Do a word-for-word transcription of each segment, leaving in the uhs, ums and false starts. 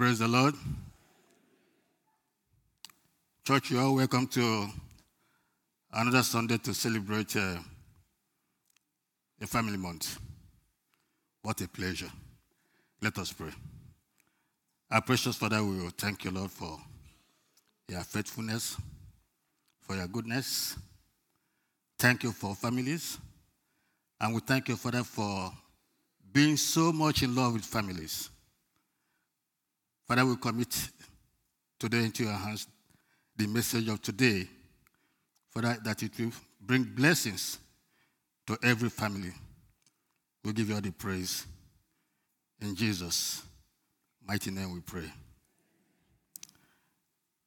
Praise the Lord. Church, you're all welcome to another Sunday to celebrate uh, a family month. What a pleasure. Let us pray. Our precious Father, we will thank you, Lord, for your faithfulness, for your goodness. Thank you for families. And we thank you, Father, for being so much in love with families. Father, we commit today into your hands the message of today, Father, that it will bring blessings to every family. We give you all the praise. In Jesus' mighty name we pray.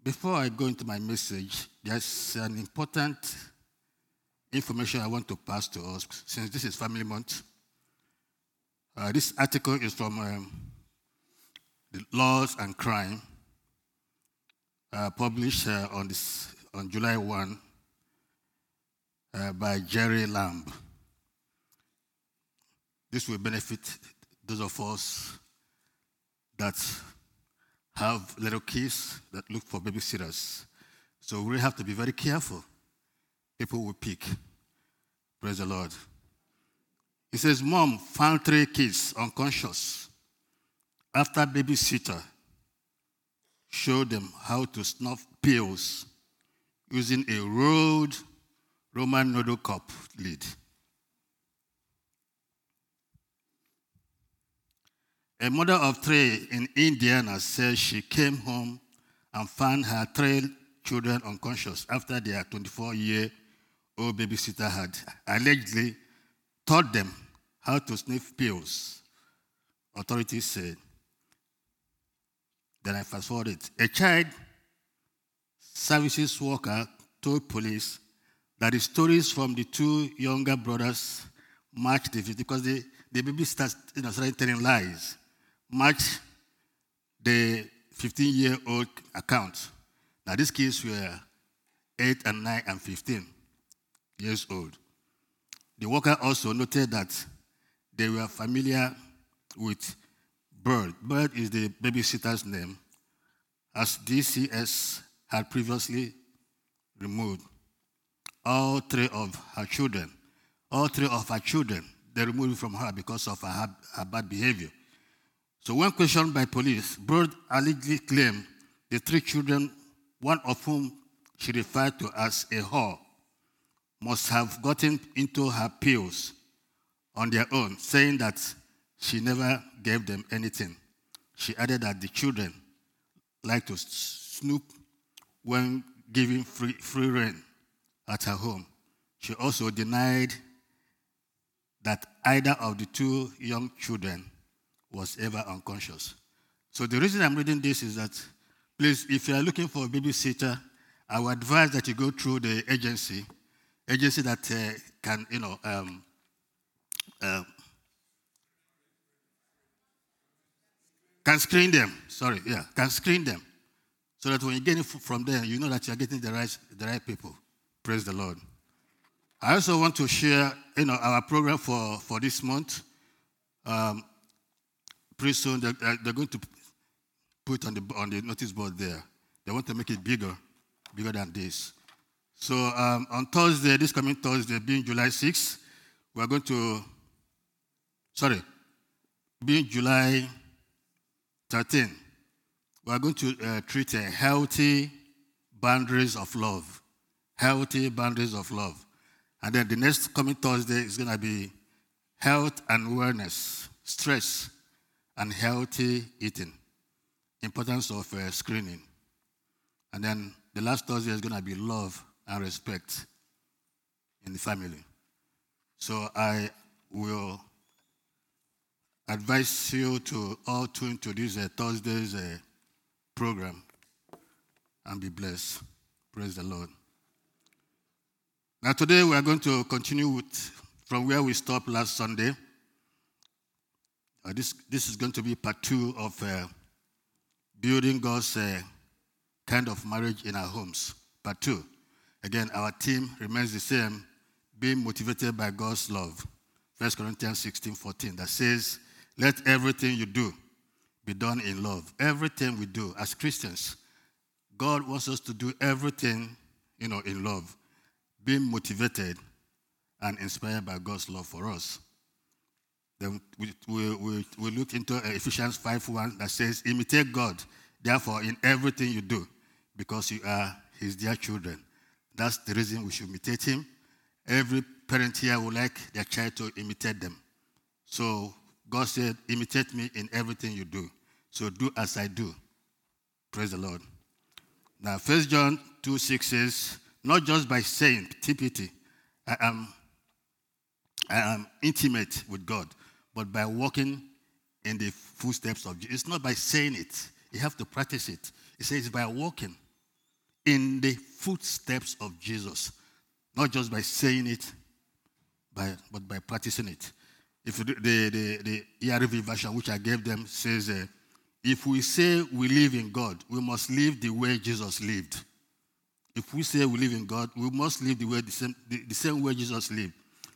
Before I go into my message, there's an important information I want to pass to us, since this is Family Month. Uh, this article is from um, The Laws and Crime, uh, published uh, on, this, on July first uh, by Jerry Lamb. This will benefit those of us that have little kids that look for babysitters. So we have to be very careful. People will pick. Praise the Lord. It says, Mom found three kids unconscious after babysitter showed them how to snuff pills using a rolled Roman noodle cup lid. A mother of three in Indiana says she came home and found her three children unconscious after their twenty-four-year-old babysitter had allegedly taught them how to sniff pills, authorities said. Then I fast forwarded. A child services worker told police that the stories from the two younger brothers matched the video, because the, the baby starts, you know, started telling lies, matched the fifteen-year-old account. Now, these kids were eight and nine and fifteen years old. The worker also noted that they were familiar with Bird. Bird is the babysitter's name, as D C S had previously removed all three of her children. All three of her children, they removed from her because of her, her bad behavior. So when questioned by police, Bird allegedly claimed the three children, one of whom she referred to as a whore, must have gotten into her pills on their own, saying that she never gave them anything. She added that the children like to snoop when giving free, free rein at her home. She also denied that either of the two young children was ever unconscious. So the reason I'm reading this is that, please, if you are looking for a babysitter, I would advise that you go through the agency Agency that uh, can, you know, um, uh, can screen them. Sorry, yeah, can screen them, so that when you get it from there, you know that you are getting the right, the right people. Praise the Lord. I also want to share, you know, our program for, for this month. Um, pretty soon they're, they're going to put on the on the notice board there. They want to make it bigger, bigger than this. So um, on Thursday, this coming Thursday, being July sixth, we are going to, sorry, being July thirteenth, we are going to uh, treat a healthy boundaries of love, healthy boundaries of love. And then the next coming Thursday is going to be health and wellness, stress, and healthy eating, importance of uh, screening. And then the last Thursday is going to be love and respect in the family. So I will advise you to all tune to this uh, Thursday's uh, program and be blessed. Praise the Lord. Now today we are going to continue with from where we stopped last Sunday. Uh, this, this is going to be part two of uh, building God's uh, kind of marriage in our homes, part two. Again, our theme remains the same, being motivated by God's love. First Corinthians sixteen fourteen, that says, let everything you do be done in love. Everything we do as Christians, God wants us to do everything, you know, in love, being motivated and inspired by God's love for us. Then we, we, we, we look into Ephesians five one that says, imitate God, therefore, in everything you do, because you are his dear children. That's the reason we should imitate him. Every parent here would like their child to imitate them. So God said, imitate me in everything you do. So do as I do. Praise the Lord. Now, First John two six says, not just by saying, T P T, I am, I am intimate with God, but by walking in the footsteps of Jesus. It's not by saying it. You have to practice it. It says by walking in the footsteps of Jesus. Not just by saying it, by, but by practicing it. If the, the, the E R V version which I gave them says, uh, if we say we live in God, we must live the way Jesus lived. If we say we live in God, we must live the way the same, the, the same way Jesus lived.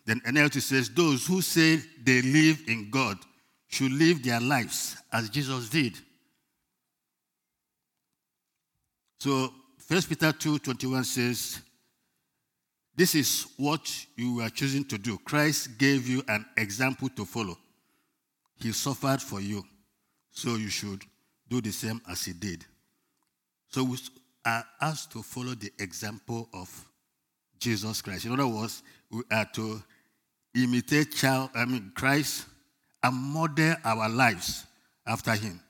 Then N L T says, those who say they live in God should live their lives as Jesus did. So First Peter two twenty-one says, this is what you are choosing to do. Christ gave you an example to follow. He suffered for you, so you should do the same as he did. So we are asked to follow the example of Jesus Christ. In other words, we are to imitate child, I mean Christ and model our lives after him.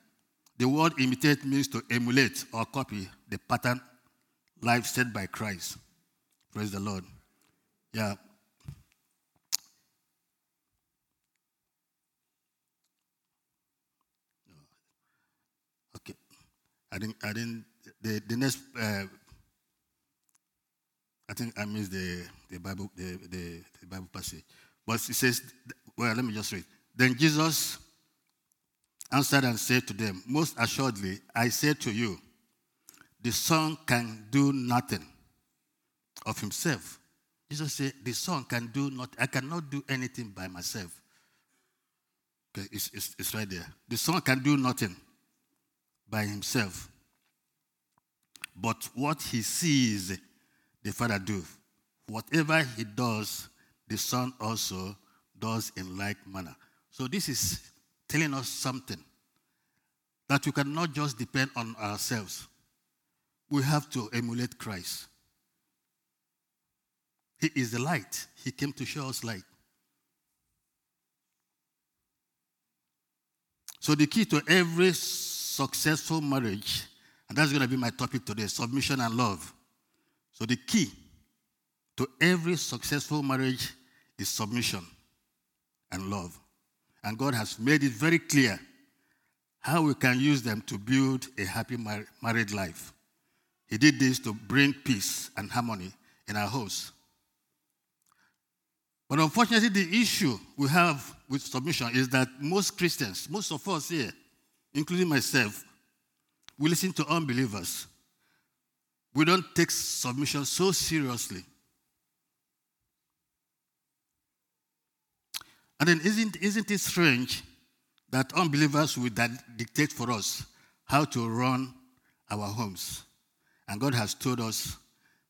The word imitate means to emulate or copy the pattern life set by Christ. Praise the Lord. Yeah. Okay. I didn't. I didn't. The the next. Uh, I think I missed the the Bible the, the the Bible passage. But it says, well, let me just read. Then Jesus answered and said to them, most assuredly, I say to you, the Son can do nothing of himself. Jesus said, the Son can do not. I cannot do anything by myself. Okay, it's, it's, it's right there. The Son can do nothing by himself. But what he sees, the Father do. Whatever he does, the Son also does in like manner. So this is telling us something, that we cannot just depend on ourselves. We have to emulate Christ. He is the light. He came to show us light. So the key to every successful marriage, and that's going to be my topic today, submission and love. So the key to every successful marriage is submission and love. And God has made it very clear how we can use them to build a happy mar- married life. He did this to bring peace and harmony in our homes. But unfortunately, the issue we have with submission is that most Christians, most of us here, including myself, we listen to unbelievers. We don't take submission so seriously. And then isn't, isn't it strange that unbelievers will dictate for us how to run our homes? And God has told us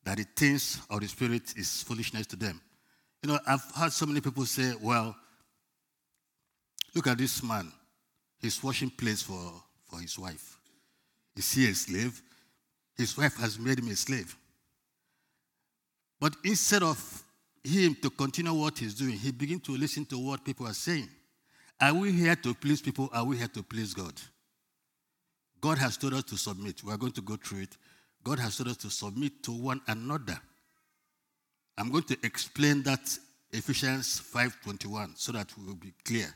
that the things of the Spirit is foolishness to them. You know, I've heard so many people say, well, look at this man. He's washing plates for, for his wife. Is he a slave? His wife has made him a slave. But instead of him to continue what he's doing, he begins to listen to what people are saying. Are we here to please people? Are we here to please God? God has told us to submit. We are going to go through it. God has told us to submit to one another. I'm going to explain that Ephesians five twenty-one so that we will be clear.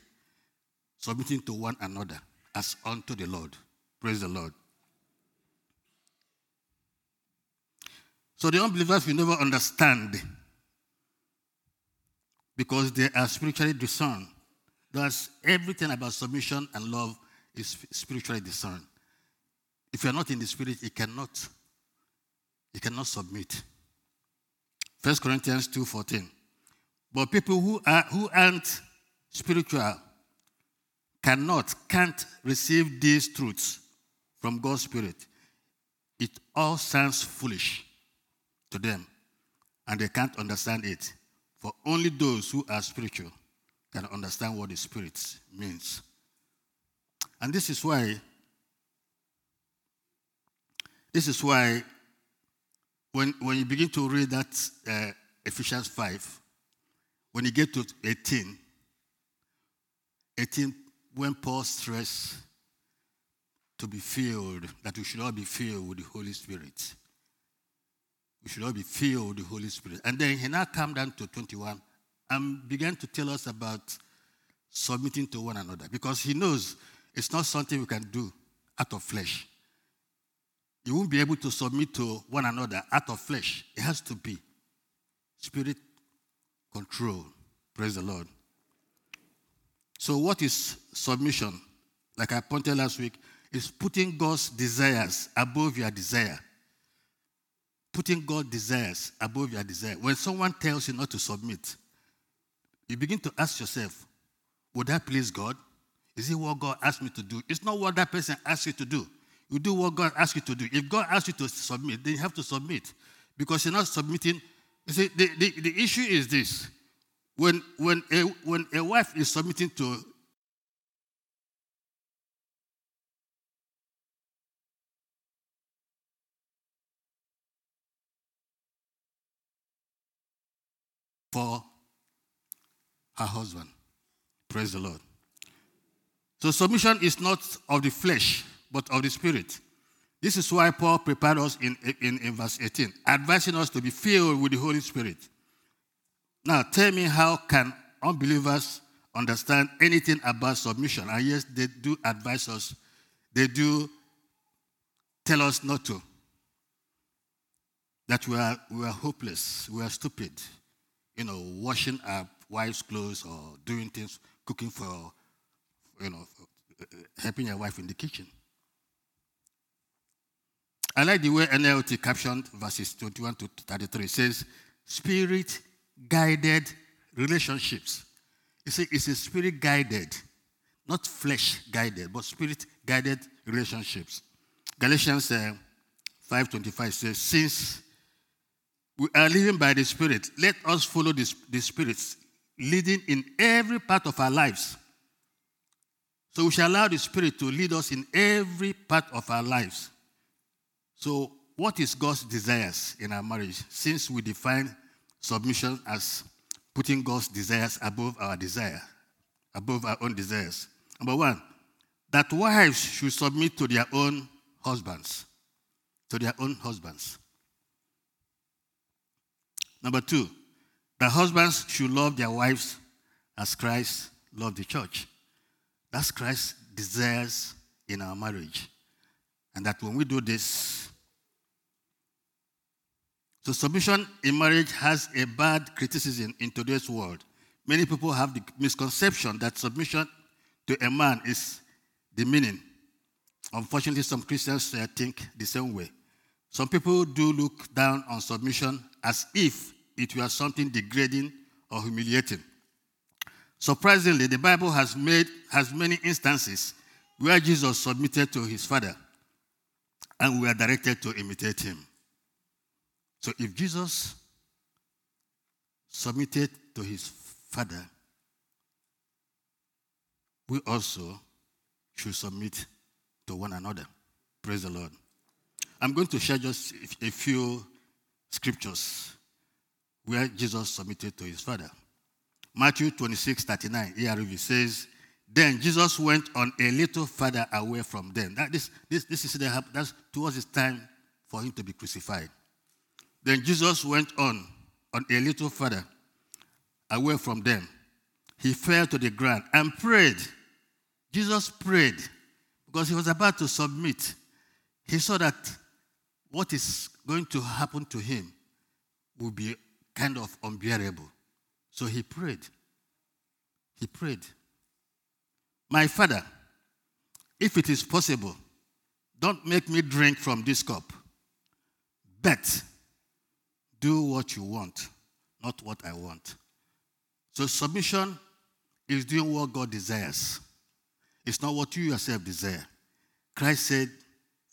Submitting to one another as unto the Lord. Praise the Lord. So the unbelievers will never understand because they are spiritually discerned. Thus, everything about submission and love is spiritually discerned. If you are not in the Spirit, you cannot, you cannot submit. First Corinthians two fourteen. But people who, are, who aren't spiritual cannot, can't receive these truths from God's Spirit, it all sounds foolish to them, and they can't understand it. For only those who are spiritual can understand what the Spirit means. And this is why, this is why when, when you begin to read that uh, Ephesians five, when you get to eighteen, eighteen, when Paul stressed to be filled, that we should all be filled with the Holy Spirit. We should all be filled with the Holy Spirit. And then he now comes down to twenty-one and began to tell us about submitting to one another, because he knows it's not something we can do out of flesh. You won't be able to submit to one another out of flesh. It has to be Spirit control. Praise the Lord. So what is submission? Like I pointed last week, is putting God's desires above your desire. Putting God's desires above your desire. When someone tells you not to submit, you begin to ask yourself, would that please God? Is it what God asked me to do? It's not what that person asked you to do. You do what God asks you to do. If God asks you to submit, then you have to submit, because you're not submitting. You see, the, the, the issue is this. When, when, a, when a wife is submitting to for her husband. Praise the Lord. So submission is not of the flesh, but of the Spirit. This is why Paul prepared us in, in, in verse eighteen, advising us to be filled with the Holy Spirit. Now, tell me, how can unbelievers understand anything about submission? And yes, they do advise us. They do tell us not to. That we are, we are hopeless. We are stupid. You know, washing our wife's clothes or doing things, cooking for, you know, helping your wife in the kitchen. I like the way N L T captioned verses twenty-one to thirty-three. It says, Spirit-guided relationships. You see, it's a Spirit-guided, not flesh-guided, but Spirit-guided relationships. Galatians uh, five twenty-five says, since we are living by the Spirit, let us follow the, the Spirit's leading in every part of our lives. So we shall allow the Spirit to lead us in every part of our lives. So what is God's desires in our marriage? Since we define submission as putting God's desires above our desire, above our own desires. Number one, that wives should submit to their own husbands. To their own husbands. Number two, the husbands should love their wives as Christ loved the church. That's Christ's desires in our marriage. And that when we do this, so submission in marriage has a bad criticism in today's world. Many people have the misconception that submission to a man is demeaning. Unfortunately, some Christians uh, think the same way. Some people do look down on submission as if it were something degrading or humiliating. Surprisingly, the Bible has made has many instances where Jesus submitted to his Father, and we are directed to imitate him. So if Jesus submitted to his Father, we also should submit to one another. Praise the Lord. I'm going to share just a few scriptures where Jesus submitted to his Father. Matthew twenty-six thirty-nine, E R V says, then Jesus went on a little further away from them. That this this this is the that's towards his time for him to be crucified. Then Jesus went on on a little further away from them. He fell to the ground and prayed. Jesus prayed because he was about to submit. He saw that what is going to happen to him will be kind of unbearable. So he prayed. He prayed. My Father, if it is possible, don't make me drink from this cup. But do what you want, not what I want. So submission is doing what God desires. It's not what you yourself desire. Christ said,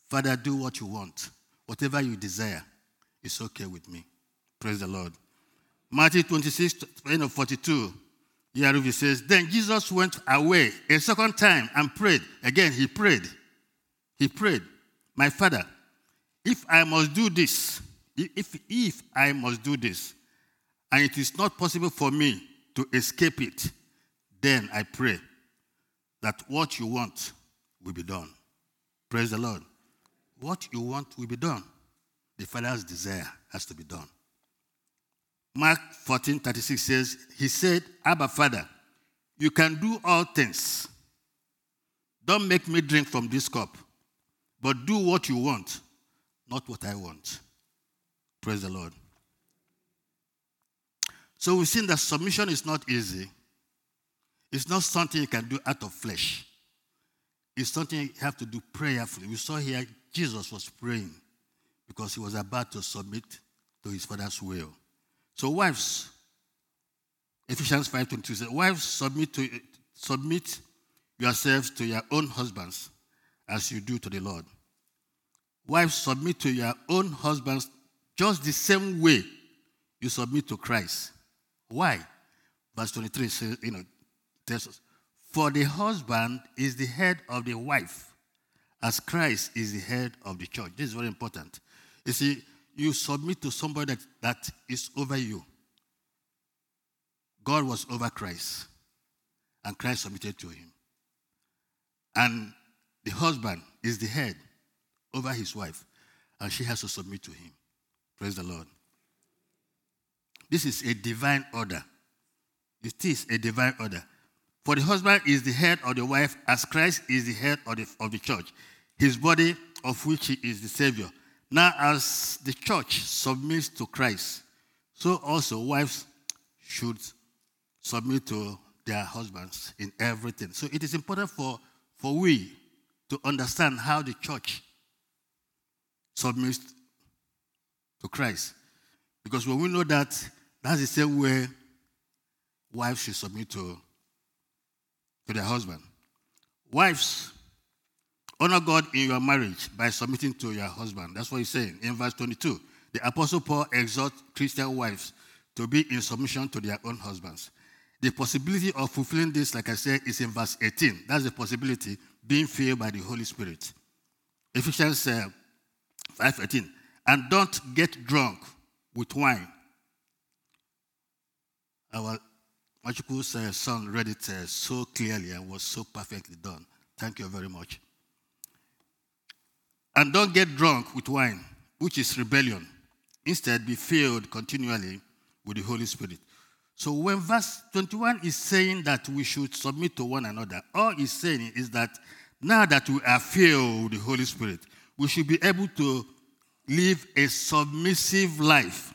Father, do what you want. Whatever you desire, it's okay with me. Praise the Lord. Matthew twenty-six, forty-two. Here it says, then Jesus went away a second time and prayed. Again, he prayed. He prayed, my Father, if I must do this, if, if I must do this, and it is not possible for me to escape it, then I pray that what you want will be done. Praise the Lord. What you want will be done. The Father's desire has to be done. Mark fourteen thirty-six says, he said, Abba, Father, you can do all things. Don't make me drink from this cup, but do what you want, not what I want. Praise the Lord. So we've seen that submission is not easy. It's not something you can do out of flesh. It's something you have to do prayerfully. We saw here Jesus was praying because he was about to submit to his Father's will. So wives, Ephesians five twenty-two says, wives, submit, to, submit yourselves to your own husbands as you do to the Lord. Wives, submit to your own husbands just the same way you submit to Christ. Why? Verse twenty-three says, you know, tells us, for the husband is the head of the wife, as Christ is the head of the church. This is very important. You see, you submit to somebody that, that is over you. God was over Christ, and Christ submitted to him. And the husband is the head over his wife, and she has to submit to him. Praise the Lord. This is a divine order. It is a divine order. For the husband is the head of the wife, as Christ is the head of the, of the church, his body of which he is the Savior. Now as the church submits to Christ, so also wives should submit to their husbands in everything. So it is important for, for we to understand how the church submits to Christ. Because when we know that, that's the same way wives should submit to to their husband. Wives, honor God in your marriage by submitting to your husband. That's what he's saying in verse twenty-two. The Apostle Paul exhorts Christian wives to be in submission to their own husbands. The possibility of fulfilling this, like I said, is in verse eighteen. That's the possibility, being filled by the Holy Spirit. Ephesians uh, five eighteen. And don't get drunk with wine. Our Machiku's uh, son read it uh, so clearly and was so perfectly done. Thank you very much. And don't get drunk with wine, which is rebellion. Instead, be filled continually with the Holy Spirit. So when verse twenty-one is saying that we should submit to one another, all it's saying is that now that we are filled with the Holy Spirit, we should be able to live a submissive life.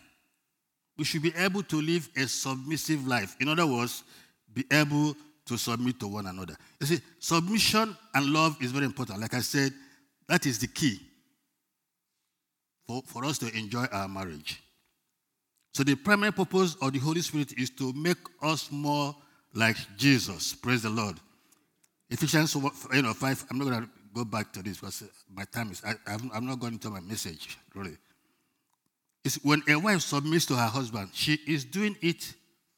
We should be able to live a submissive life. In other words, be able to submit to one another. You see, submission and love is very important. Like I said, that is the key for, for us to enjoy our marriage. So the primary purpose of the Holy Spirit is to make us more like Jesus. Praise the Lord. Ephesians you know, five, I'm not going to go back to this because my time is, I, I'm not going to my message, really. It's when a wife submits to her husband, she is doing it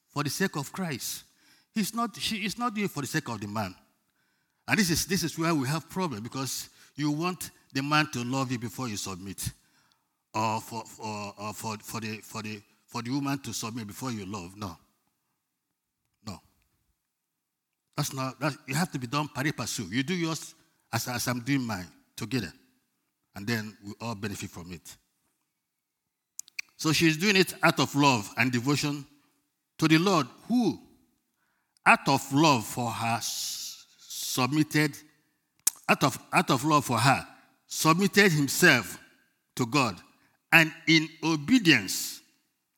for the sake of Christ. He's not, she is not doing it for the sake of the man. And this is this is where we have problem, because you want the man to love you before you submit, or for or, or for for the for the for the woman to submit before you love. No. No. That's not that you have to be done pari passu. You do yours as, as I'm doing mine together, and then we all benefit from it. So she's doing it out of love and devotion to the Lord, who, out of love for her, submitted, out of, out of love for her, submitted himself to God, and in obedience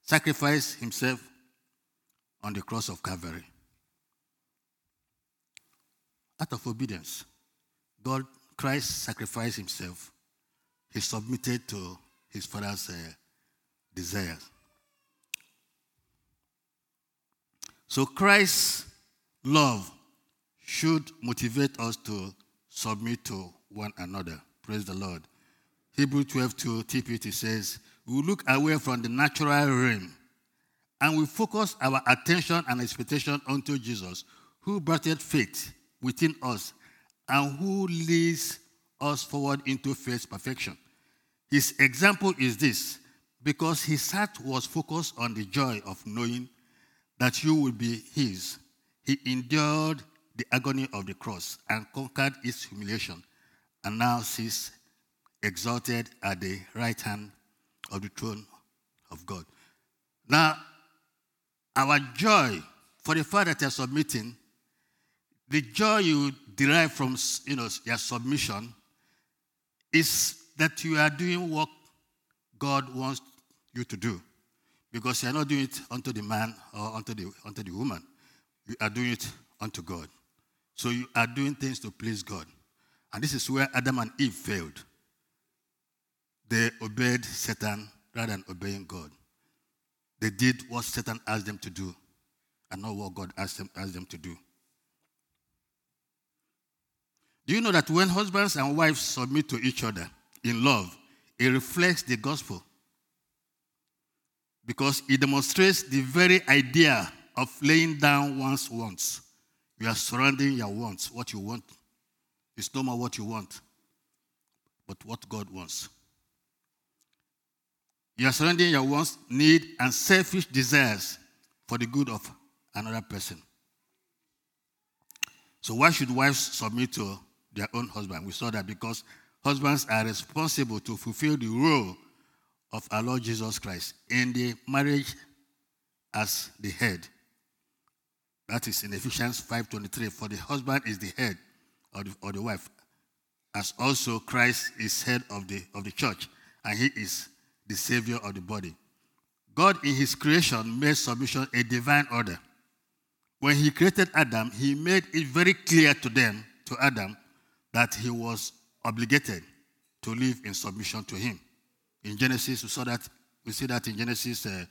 sacrificed himself on the cross of Calvary. Out of obedience, God, Christ sacrificed himself. He submitted to his Father's uh, desires. So Christ's love should motivate us to submit to one another. Praise the Lord. Hebrews twelve two T P T says, we look away from the natural realm and we focus our attention and expectation unto Jesus, who brought faith within us and who leads us forward into faith's perfection. His example is this, because his heart was focused on the joy of knowing that you will be his. He endured the agony of the cross and conquered its humiliation, and now sits exalted at the right hand of the throne of God. Now, our joy, for the fact that you are submitting, the joy you derive from, you know, your submission is that you are doing what God wants you to do, because you are not doing it unto the man or unto the unto the woman. You are doing it unto God. So you are doing things to please God. And this is where Adam and Eve failed. They obeyed Satan rather than obeying God. They did what Satan asked them to do and not what God asked them, asked them to do. Do you know that when husbands and wives submit to each other in love, it reflects the gospel? Because it demonstrates the very idea of laying down one's wants. You are surrounding your wants, what you want. It's no more what you want, but what God wants. You are surrounding your wants, need, and selfish desires for the good of another person. So why should wives submit to their own husband? We saw that because husbands are responsible to fulfill the role of our Lord Jesus Christ in the marriage as the head. That is in Ephesians five twenty-three. For the husband is the head of the, of the wife, as also Christ is head of the of the church, and he is the savior of the body. God in his creation made submission a divine order. When he created Adam, he made it very clear to them, to Adam, that he was obligated to live in submission to him. In Genesis, we saw that we see that in Genesis uh,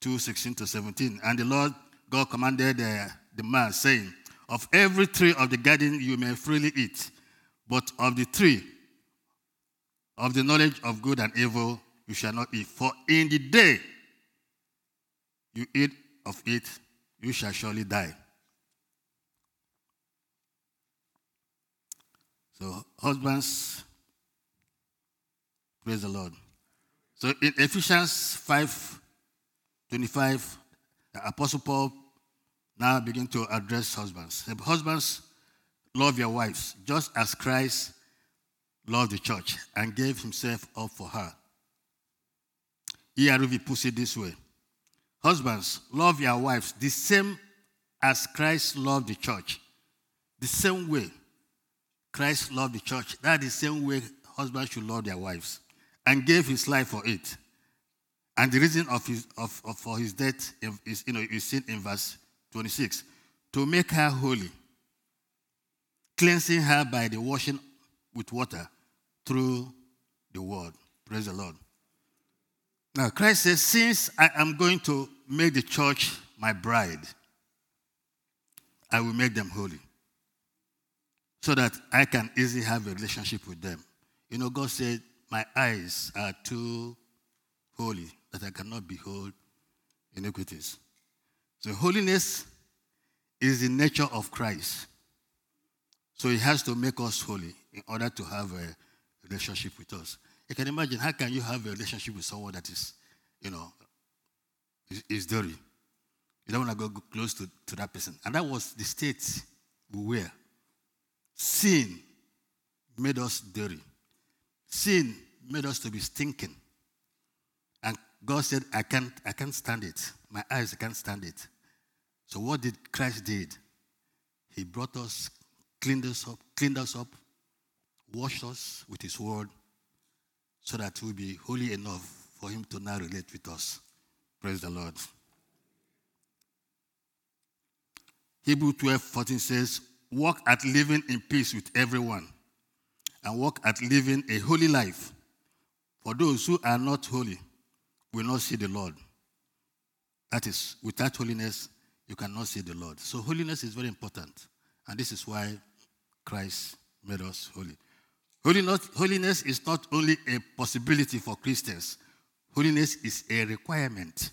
two sixteen to seventeen. And the Lord God commanded uh, the man, saying, "Of every tree of the garden you may freely eat, but of the tree of the knowledge of good and evil you shall not eat. For in the day you eat of it, you shall surely die." So, husbands, praise the Lord. So, in Ephesians five twenty-five, the Apostle Paul now begins to address husbands. Husbands, love your wives, just as Christ loved the church and gave himself up for her. E R V puts it this way. Husbands, love your wives the same as Christ loved the church. The same way Christ loved the church, that is the same way husbands should love their wives, and gave his life for it. And the reason of his of, of for his death is, you know, is seen in verse twenty-six, to make her holy, cleansing her by the washing with water through the word. Praise the Lord. Now, Christ says, since I am going to make the church my bride, I will make them holy so that I can easily have a relationship with them. You know, God said, my eyes are too holy that I cannot behold iniquities. So holiness is the nature of Christ. So he has to make us holy in order to have a relationship with us. You can imagine, how can you have a relationship with someone that is, you know, is, is dirty? You don't want to go close to, to that person. And that was the state we were. Sin made us dirty. Sin made us to be stinking. And God said, I can't, I can't stand it. My eyes, I can't stand it. So what did Christ did? He brought us, cleaned us up, cleaned us up, washed us with his word, so that we'll be holy enough for him to now relate with us. Praise the Lord. Hebrews twelve fourteen says, walk at living in peace with everyone, and walk at living a holy life. For those who are not holy will not see the Lord. That is, without holiness, you cannot see the Lord. So holiness is very important, And this is why Christ made us holy. Holiness, holiness is not only a possibility for Christians. Holiness is a requirement.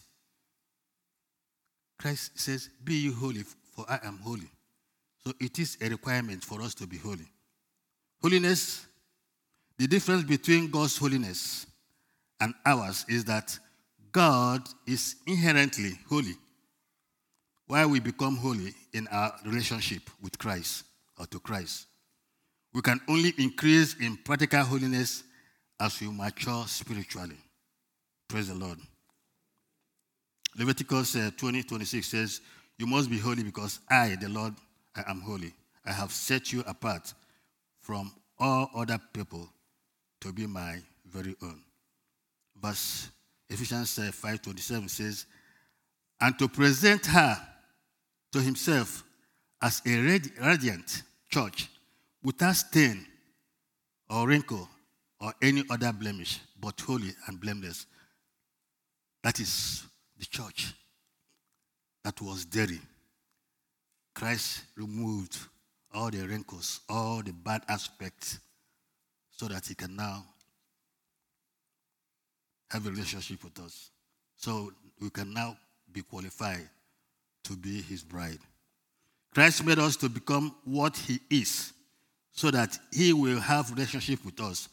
Christ says, be ye holy, for I am holy. So it is a requirement for us to be holy. Holiness, the difference between God's holiness and ours is that God is inherently holy. Why we become holy in our relationship with Christ or to Christ. We can only increase in practical holiness as we mature spiritually. Praise the Lord. Leviticus twenty twenty-six says, you must be holy because I, the Lord, I am holy. I have set you apart from all other people to be my very own. Verse Ephesians five twenty-seven says, and to present her to himself as a radiant church without stain or wrinkle or any other blemish, but holy and blameless. That is the church that was dirty. Christ removed all the wrinkles, all the bad aspects, so that he can now have a relationship with us. So we can now be qualified to be his bride. Christ made us to become what he is, so that he will have relationship with us.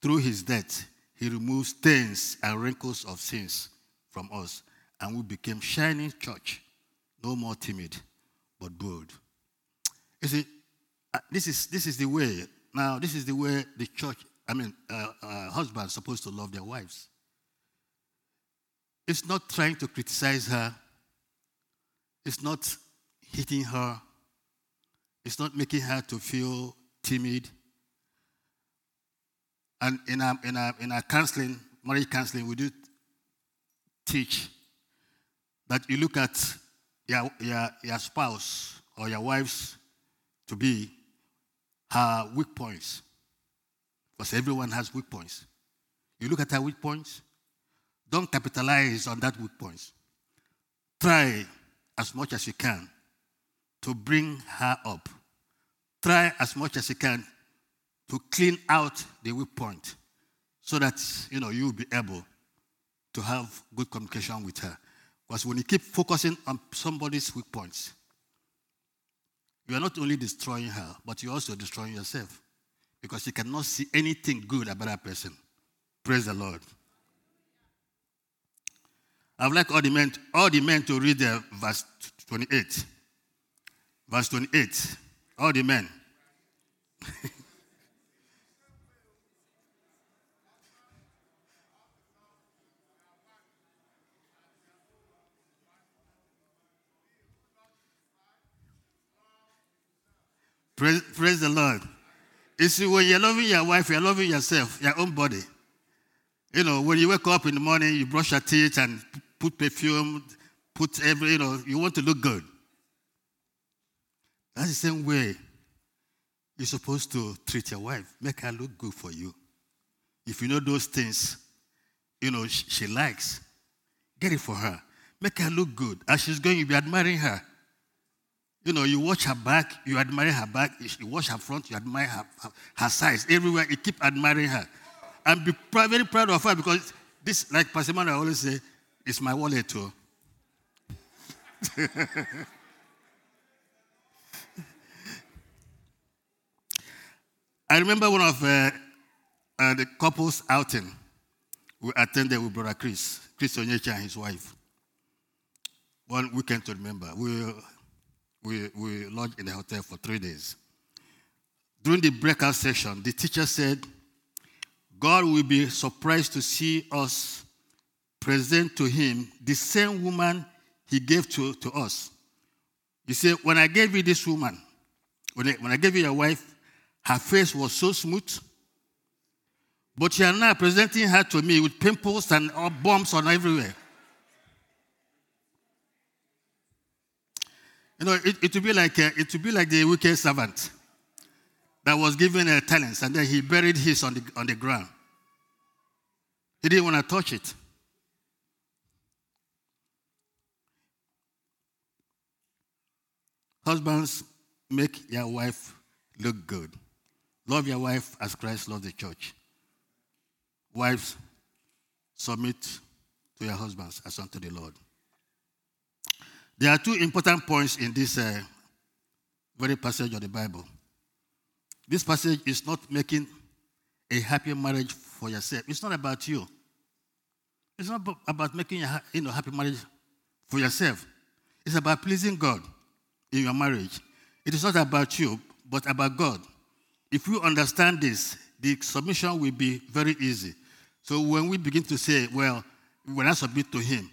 Through his death, he removed stains and wrinkles of sins from us, and we became shining church, no more timid, but bold. You see, this is this is the way. Now, this is the way the church, I mean, uh, uh, husbands are supposed to love their wives. It's not trying to criticize her. It's not hitting her. It's not making her to feel timid. And in our in our in our counseling, marriage counseling, we do teach that you look at your your, your spouse or your wife's to be her weak points. Because everyone has weak points. You look at her weak points, don't capitalize on that weak points. Try as much as you can to bring her up. Try as much as you can to clean out the weak point so that, you know, you'll be able to have good communication with her. Because when you keep focusing on somebody's weak points, you are not only destroying her, but you're also destroying yourself. Because you cannot see anything good about that person. Praise the Lord. I would like all the men, all the men to read the verse twenty-eight. Verse twenty-eight. All the men. Praise, praise the Lord. You see, when you're loving your wife, you're loving yourself, your own body. You know, when you wake up in the morning, you brush your teeth and put perfume, put every, you know, you want to look good. That's the same way you're supposed to treat your wife. Make her look good for you. If you know those things, you know, she, she likes, get it for her. Make her look good. As she's going, you'll be admiring her. You know, you watch her back, you admire her back. You watch her front, you admire her, her, her size. Everywhere, you keep admiring her. And be pr- very proud of her because this, like Pastor Manuel always say, it's my wallet too. I remember one of uh, uh, the couple's outing we attended with Brother Chris, Chris Onyecha and his wife. One weekend to remember. We... Uh, We, we lodged in the hotel for three days. During the breakout session, the teacher said, God will be surprised to see us present to him the same woman he gave to, to us. He said, when I gave you this woman, when I, when I gave you your wife, her face was so smooth, but you are now presenting her to me with pimples and bumps on everywhere. You know, it, it would be like a, it would be like the wicked servant that was given a talent and then he buried his on the on the ground. He didn't want to touch it. Husbands, make their wife look good. Love your wife as Christ loved the church. Wives, submit to your husbands as unto the Lord. There are two important points in this uh, very passage of the Bible. This passage is not making a happy marriage for yourself. It's not about you. It's not about making a you know, happy marriage for yourself. It's about pleasing God in your marriage. It is not about you, but about God. If you understand this, the submission will be very easy. So when we begin to say, well, when I submit to him,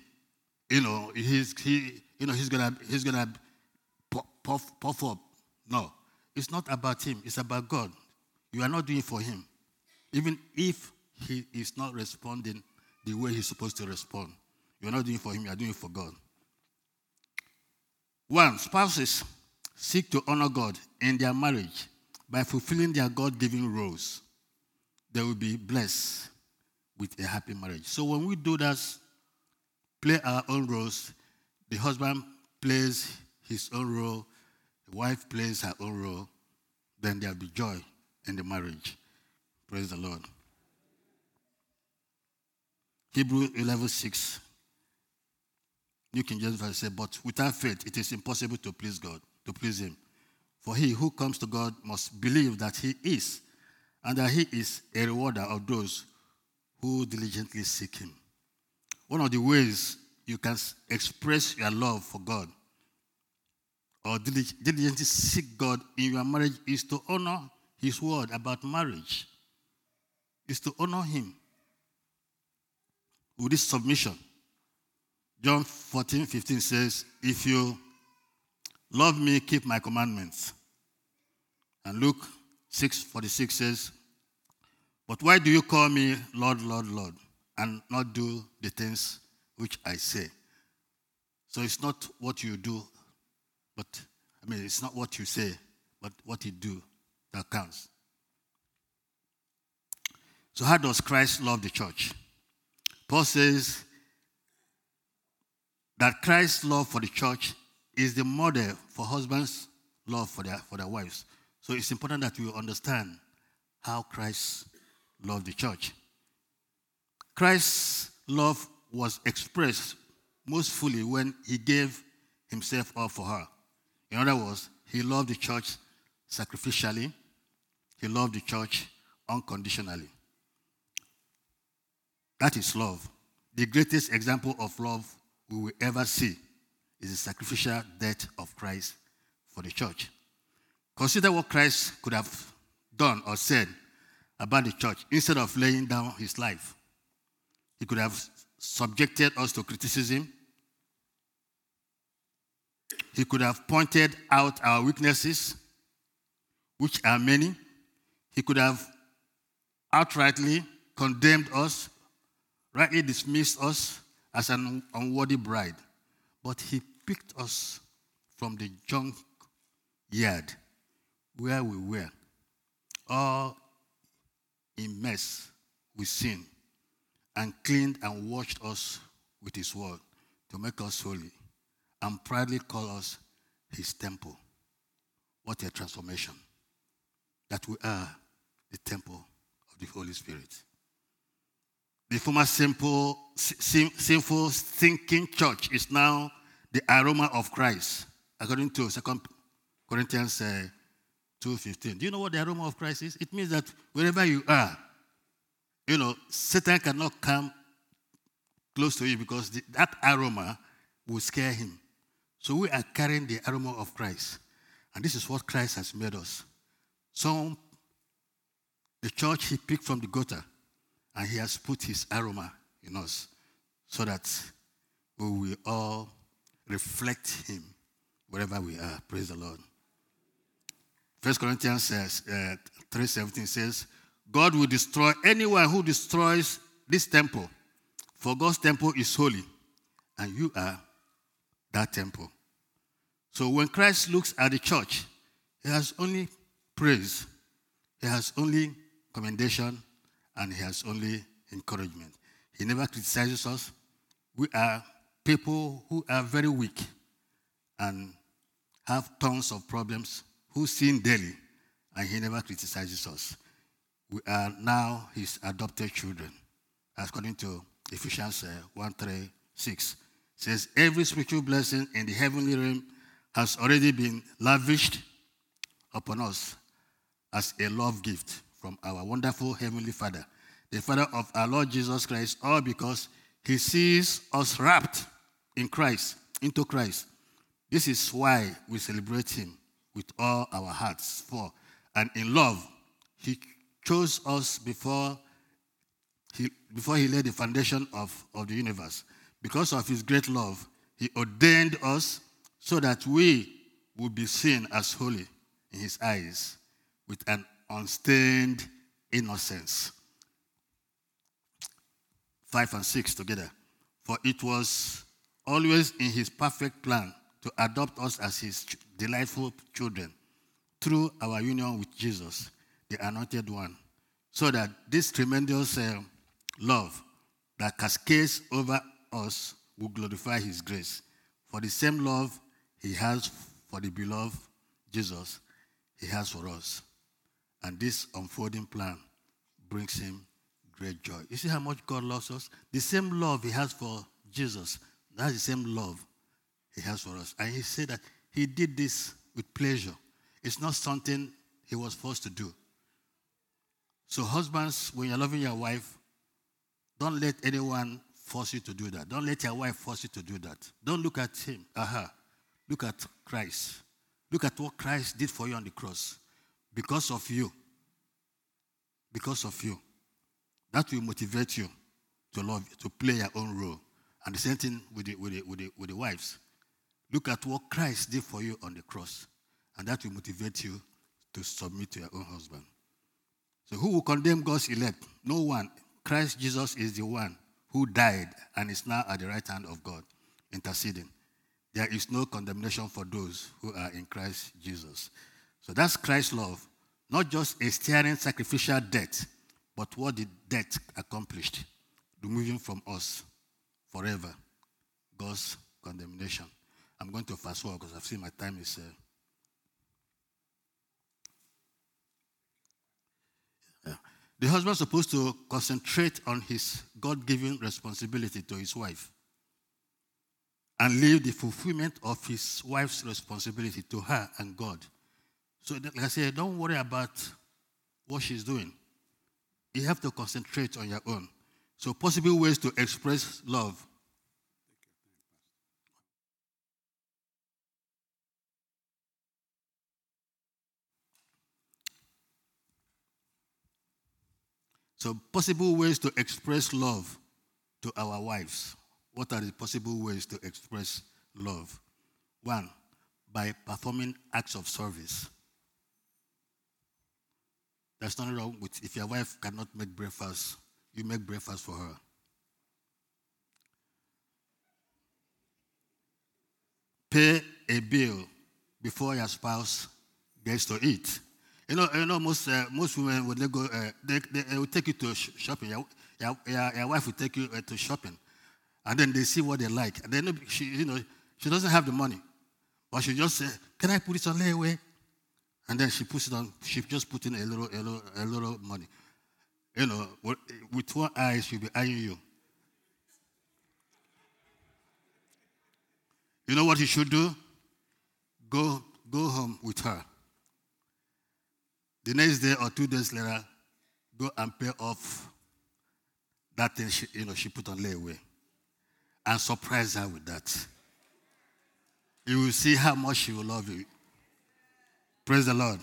you know, he's he, you know, he's gonna he's gonna puff puff up. No, it's not about him. It's about God. You are not doing it for him, even if he is not responding the way he's supposed to respond. You are not doing it for him. You are doing it for God. One, spouses seek to honor God in their marriage by fulfilling their God-given roles. They will be blessed with a happy marriage. So when we do that, play our own roles, the husband plays his own role, the wife plays her own role, then there will be joy in the marriage. Praise the Lord. Hebrews eleven six. New King James Version says, but without faith it is impossible to please God, to please him. For he who comes to God must believe that he is, and that he is a rewarder of those who diligently seek him. One of the ways you can express your love for God or diligently seek God in your marriage is to honor his word about marriage. Is to honor him with this submission. John fourteen fifteen says, if you love me, keep my commandments. And Luke six forty-six says, but why do you call me Lord, Lord, Lord, and not do the things which I say? So it's not what you do, but, I mean, it's not what you say, but what you do that counts. So how does Christ love the church? Paul says that Christ's love for the church is the model for husbands' love for their, for their wives. So it's important that we understand how Christ loved the church. Christ's love was expressed most fully when he gave himself up for her. In other words, he loved the church sacrificially. He loved the church unconditionally. That is love. The greatest example of love we will ever see is the sacrificial death of Christ for the church. Consider what Christ could have done or said about the church. Instead of laying down his life, he could have subjected us to criticism. He could have pointed out our weaknesses, which are many. He could have outrightly condemned us, rightly dismissed us as an unworthy bride. But he picked us from the junk yard where we were, all in mess with sin, and cleaned and washed us with his word to make us holy, and proudly call us his temple. What a transformation, that we are the temple of the Holy Spirit. The former simple, sin, sinful, thinking church is now the aroma of Christ, according to Second Corinthians uh, two fifteen. Do you know what the aroma of Christ is? It means that wherever you are, you know, Satan cannot come close to you because the, that aroma will scare him. So we are carrying the aroma of Christ. And this is what Christ has made us. So the church he picked from the gutter, and he has put his aroma in us so that we will all reflect him wherever we are. Praise the Lord. First Corinthians says, uh, three seventeen says, God will destroy anyone who destroys this temple, for God's temple is holy, and you are that temple. So when Christ looks at the church, he has only praise, he has only commendation, and he has only encouragement. He never criticizes us. We are people who are very weak and have tons of problems who sin daily, and he never criticizes us. We are now his adopted children. According to Ephesians one three six, says, every spiritual blessing in the heavenly realm has already been lavished upon us as a love gift from our wonderful heavenly Father, the Father of our Lord Jesus Christ, all because he sees us wrapped in Christ, into Christ. This is why we celebrate him with all our hearts. For and in love, he chose us before he before he laid the foundation of, of the universe. Because of his great love, he ordained us so that we would be seen as holy in his eyes with an unstained innocence. Five and six together. For it was always in his perfect plan to adopt us as his delightful children through our union with Jesus, the Anointed One, so that this tremendous uh, love that cascades over us will glorify his grace. For the same love he has for the beloved Jesus, he has for us. And this unfolding plan brings him great joy. You see how much God loves us? The same love he has for Jesus, that's the same love he has for us. And he said that he did this with pleasure. It's not something he was forced to do. So husbands, when you're loving your wife, don't let anyone force you to do that. Don't let your wife force you to do that. Don't look at him or her. Look at Christ. Look at what Christ did for you on the cross. Because of you. Because of you. That will motivate you to love, to play your own role. And the same thing with the, with the, with the, with the wives. Look at what Christ did for you on the cross. And that will motivate you to submit to your own husband. So who will condemn God's elect? No one. Christ Jesus is the one who died and is now at the right hand of God, interceding. There is no condemnation for those who are in Christ Jesus. So that's Christ's love. Not just a staring sacrificial death, but what the death accomplished, removing from us forever God's condemnation. I'm going to fast forward because I've seen my time is... Uh, The husband is supposed to concentrate on his God-given responsibility to his wife and leave the fulfillment of his wife's responsibility to her and God. So, like I said, don't worry about what she's doing. You have to concentrate on your own. So, possible ways to express love. So possible ways to express love to our wives. What are the possible ways to express love? One, by performing acts of service. There's nothing wrong with, if your wife cannot make breakfast, you make breakfast for her. Pay a bill before your spouse gets to eat. You know, you know, most uh, most women when they go, uh, they, they, they will take you to sh- shopping. Your, your, your wife will take you uh, to shopping, and then they see what they like. And then she, you know, she doesn't have the money, but she just say, "Can I put this on layaway?" And then she puts it on. She just put in a little, a little, a little money. You know, with one eye she'll be eyeing you. You know what you should do? Go, go home with her. The next day or two days later, go and pay off that thing she, you know, she put on layaway, and surprise her with that. You will see how much she will love you. Praise the Lord.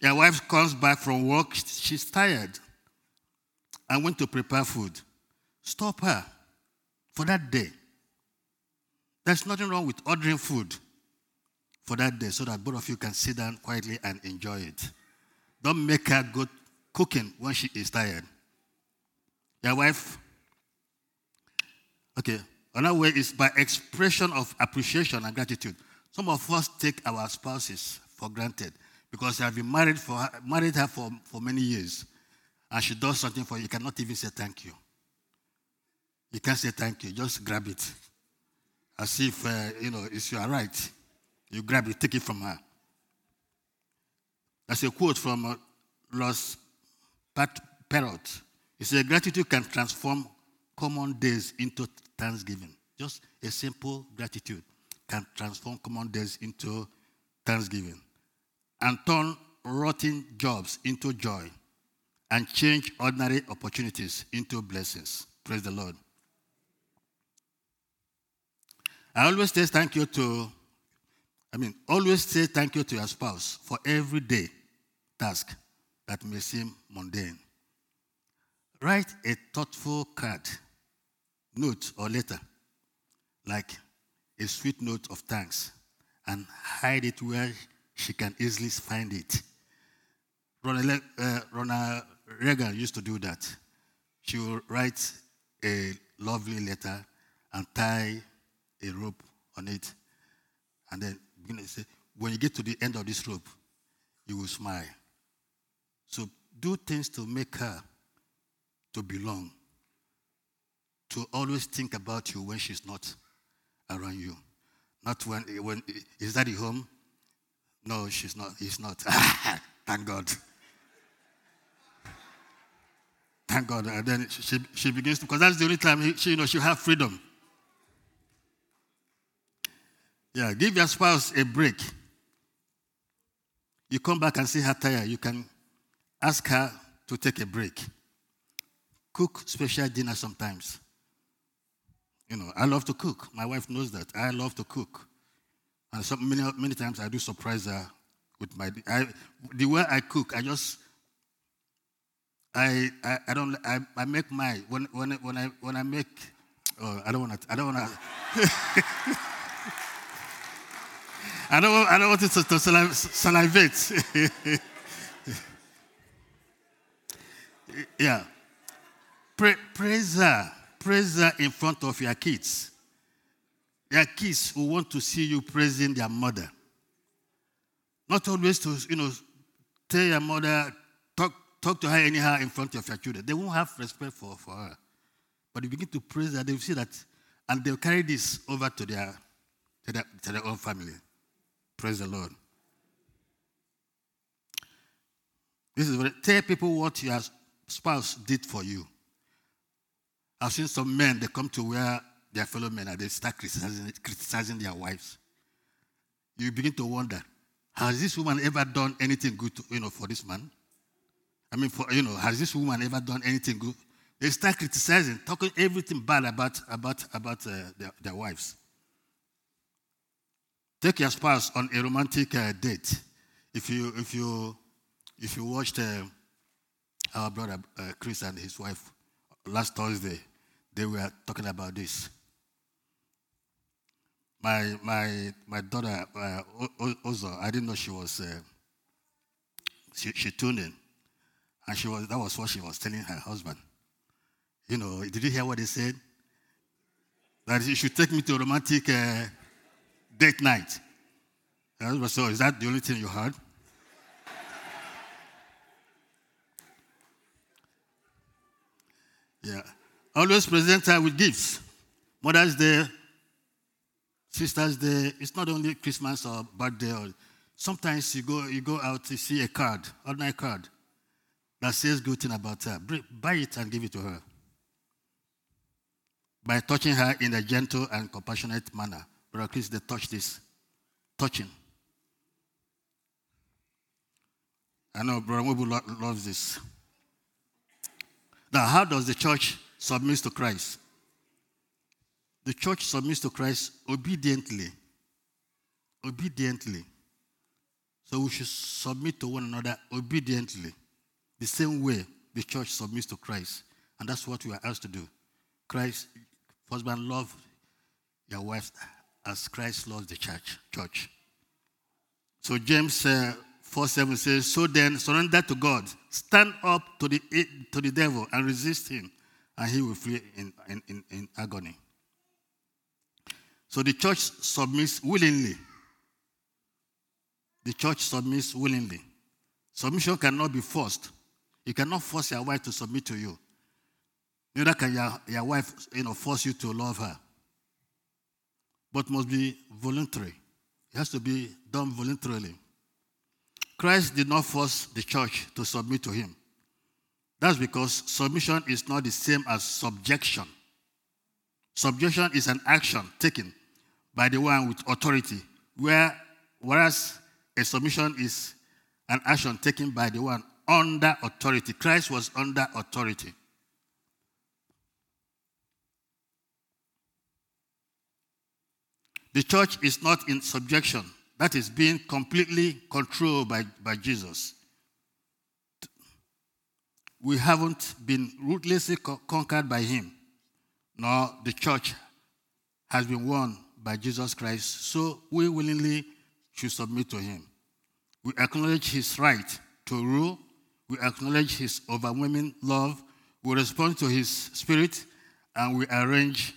Your wife comes back from work, she's tired, and went to prepare food. Stop her for that day. There's nothing wrong with ordering food for that day, so that both of you can sit down quietly and enjoy it. Don't make her go cooking when she is tired. Your wife, okay, another way is by expression of appreciation and gratitude. Some of us take our spouses for granted because you have been married for her, married her for, for many years, and she does something for you. You cannot even say thank you. You can't say thank you. Just grab it, as if uh, you know it's your right. You grab it, take it from her. That's a quote from Los Perot. He said, gratitude can transform common days into thanksgiving. Just a simple gratitude can transform common days into thanksgiving and turn rotten jobs into joy and change ordinary opportunities into blessings. Praise the Lord. I always say thank you to, I mean, always say thank you to your spouse for everyday task that may seem mundane. Write a thoughtful card, note or letter, like a sweet note of thanks, and hide it where she can easily find it. Ronald, uh, Ronald Reagan used to do that. She would write a lovely letter and tie a rope on it. And then you know, say, when you get to the end of this rope, you will smile. So do things to make her to belong, to always think about you when she's not around you. Not when, when is daddy home? No, she's not. He's not. Thank God. Thank God. And then she she begins to, because that's the only time she, you know, she'll have freedom. Yeah, give your spouse a break. You come back and see her tired. You can ask her to take a break. Cook special dinner sometimes. You know, I love to cook. My wife knows that. I love to cook. And so many, many times I do surprise her with my, I, the way I cook, I just, I, I, I don't, I, I make my, when, when, when I, when I make, oh, I don't want to, I don't want to, I don't want, I don't want it to, to salivate. Yeah. Pra, praise her, praise her in front of your kids. Their kids who want to see you praising their mother. Not always to, you know, tell your mother, talk, talk to her anyhow in front of your children. They won't have respect for, for her. But you begin to praise her, they'll see that, and they'll carry this over to their, to their, to their own family. Praise the Lord. This is what, tell people what your spouse did for you. I've seen some men, they come to where their fellow men, and they start criticizing, criticizing their wives. You begin to wonder, has this woman ever done anything good, to, you know, for this man? I mean, for you know, has this woman ever done anything good? They start criticizing, talking everything bad about about about uh, their, their wives. Take your spouse on a romantic uh, date. If you if you if you watched uh, our brother uh, Chris and his wife last Thursday, they were talking about this. My my my daughter uh, Ozo, I didn't know she was. Uh, she she tuned in, and she was. That was what she was telling her husband. You know, did you hear what they said? That you should take me to a romantic uh, date night. Her husband said, "Is that the only thing you heard?" Yeah. Always present her with gifts. Mother's Day, Sister's Day, it's not only Christmas or birthday. Or, sometimes you go you go out, you see a card, ordinary card, that says good thing about her. Buy it and give it to her. By touching her in a gentle and compassionate manner. Brother Chris, they touch this. Touching. I know Brother Mubu loves this. Now, how does the church submits to Christ? The church submits to Christ obediently. Obediently. So we should submit to one another obediently. The same way the church submits to Christ. And that's what we are asked to do. Christ, husband, love your wife as Christ loves the church. Church. So James uh, four seven says, so then surrender to God. Stand up to the to the devil and resist him. And he will flee in, in, in, in agony. So the church submits willingly. The church submits willingly. Submission cannot be forced. You cannot force your wife to submit to you. Neither can your, your wife, you know, force you to love her. But must be voluntary. It has to be done voluntarily. Christ did not force the church to submit to him. That's because submission is not the same as subjection. Subjection is an action taken by the one with authority, where, whereas a submission is an action taken by the one under authority. Christ was under authority. The church is not in subjection. That is being completely controlled by, by Jesus. We haven't been ruthlessly co- conquered by him, nor the church has been won by Jesus Christ, so we willingly should submit to him. We acknowledge his right to rule. We acknowledge his overwhelming love. We respond to his spirit, and we arrange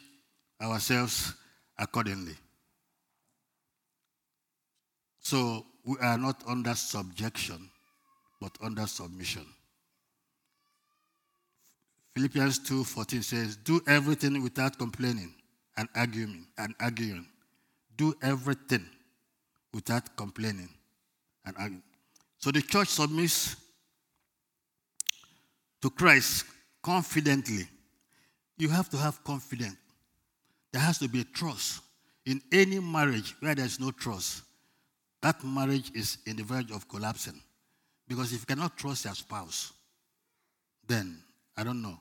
ourselves accordingly. So we are not under subjection, but under submission. Philippians two fourteen says, do everything without complaining and arguing and arguing. Do everything without complaining and arguing. So the church submits to Christ confidently. You have to have confidence. There has to be a trust. In any marriage where there's no trust, that marriage is in the verge of collapsing. Because if you cannot trust your spouse, then I don't know.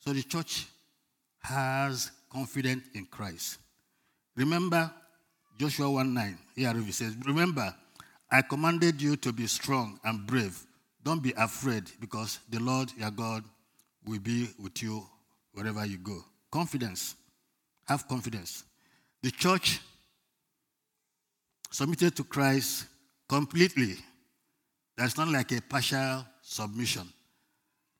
So the church has confidence in Christ. Remember Joshua one nine. Here he says, remember, I commanded you to be strong and brave. Don't be afraid, because the Lord your God will be with you wherever you go. Confidence. Have confidence. The church submitted to Christ completely. That's not like a partial submission.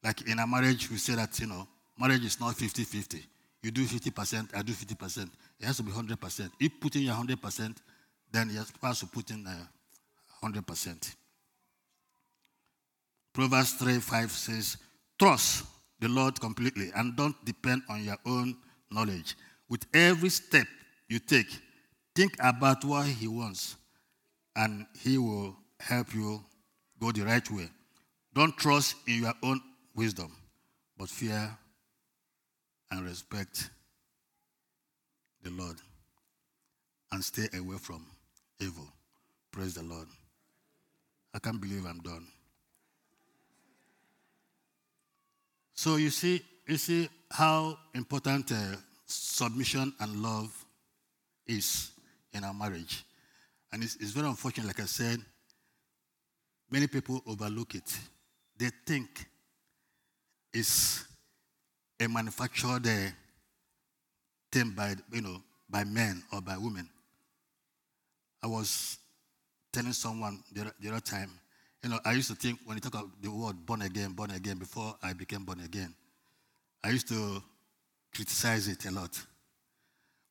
Like in a marriage, we say that, you know, marriage is not fifty-fifty. You do fifty percent, I do fifty percent. It has to be one hundred percent. If you put in your one hundred percent, then your spouse will put in uh, one hundred percent. Proverbs three five says, trust the Lord completely and don't depend on your own knowledge. With every step you take, think about what he wants, and he will help you go the right way. Don't trust in your own wisdom, but fear and respect the Lord and stay away from evil. Praise the Lord. I can't believe I'm done. So you see, you see how important uh, submission and love is in our marriage. And it's, it's very unfortunate, like I said, many people overlook it. They think it's a manufactured uh, thing by, you know, by men or by women. I was telling someone the other, the other time, you know, I used to think when you talk about the word born again, born again, before I became born again, I used to criticize it a lot.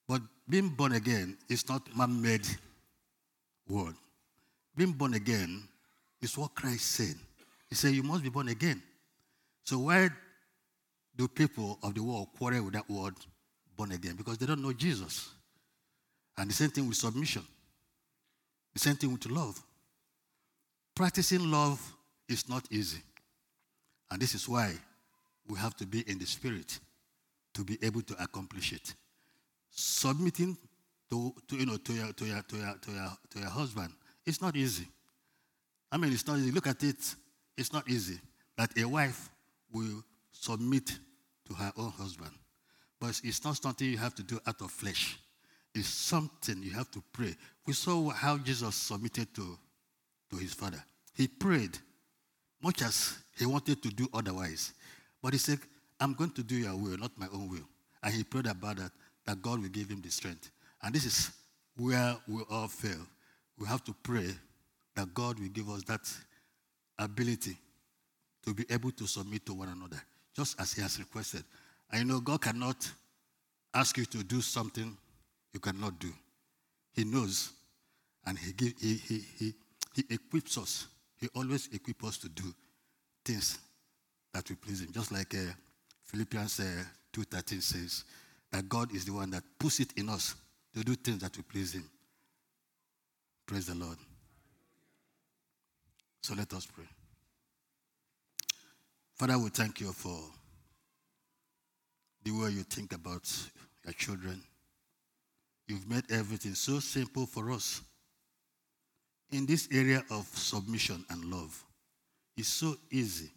But being born again is not man-made word. Being born again is what Christ said. He said, you must be born again. So why do people of the world quarrel with that word born again? Because they don't know Jesus. And the same thing with submission. The same thing with love. Practicing love is not easy. And this is why we have to be in the Spirit to be able to accomplish it. Submitting to, to you know to your to your to your to your to your husband, it's not easy. I mean, it's not easy. Look at it. It's not easy that a wife will submit to her own husband. But it's not something you have to do out of flesh. It's something you have to pray. We saw how Jesus submitted to, to his Father. He prayed, much as he wanted to do otherwise. But he said, I'm going to do your will, not my own will. And he prayed about that, that God will give him the strength. And this is where we all fail. We have to pray that God will give us that ability to be able to submit to one another, just as he has requested. And you know, God cannot ask you to do something you cannot do. He knows, and he give, he, he, he, he equips us. He always equips us to do things that will please him. Just like uh, Philippians uh, two thirteen says, that God is the one that puts it in us to do things that will please him. Praise the Lord. So let us pray. Father, we thank you for the way you think about your children. You've made everything so simple for us. In this area of submission and love, it's so easy,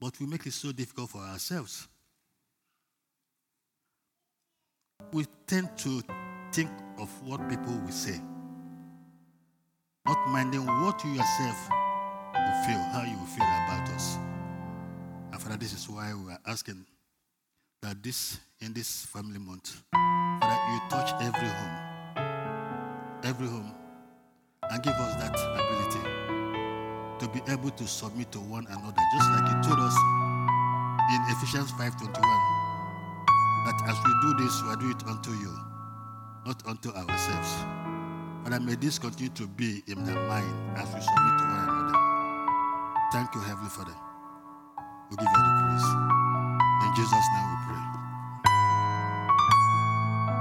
but we make it so difficult for ourselves. We tend to think of what people will say, not minding what you yourself will feel, how you will feel about us. And Father, this is why we are asking that this in this family month, Father, you touch every home, every home, and give us that ability to be able to submit to one another, just like you told us in Ephesians five twenty-one, that as we do this, we do it unto you, not unto ourselves. Father, may this continue to be in the mind as we submit to one another. Thank you, Heavenly Father. We give you the praise. In Jesus' name.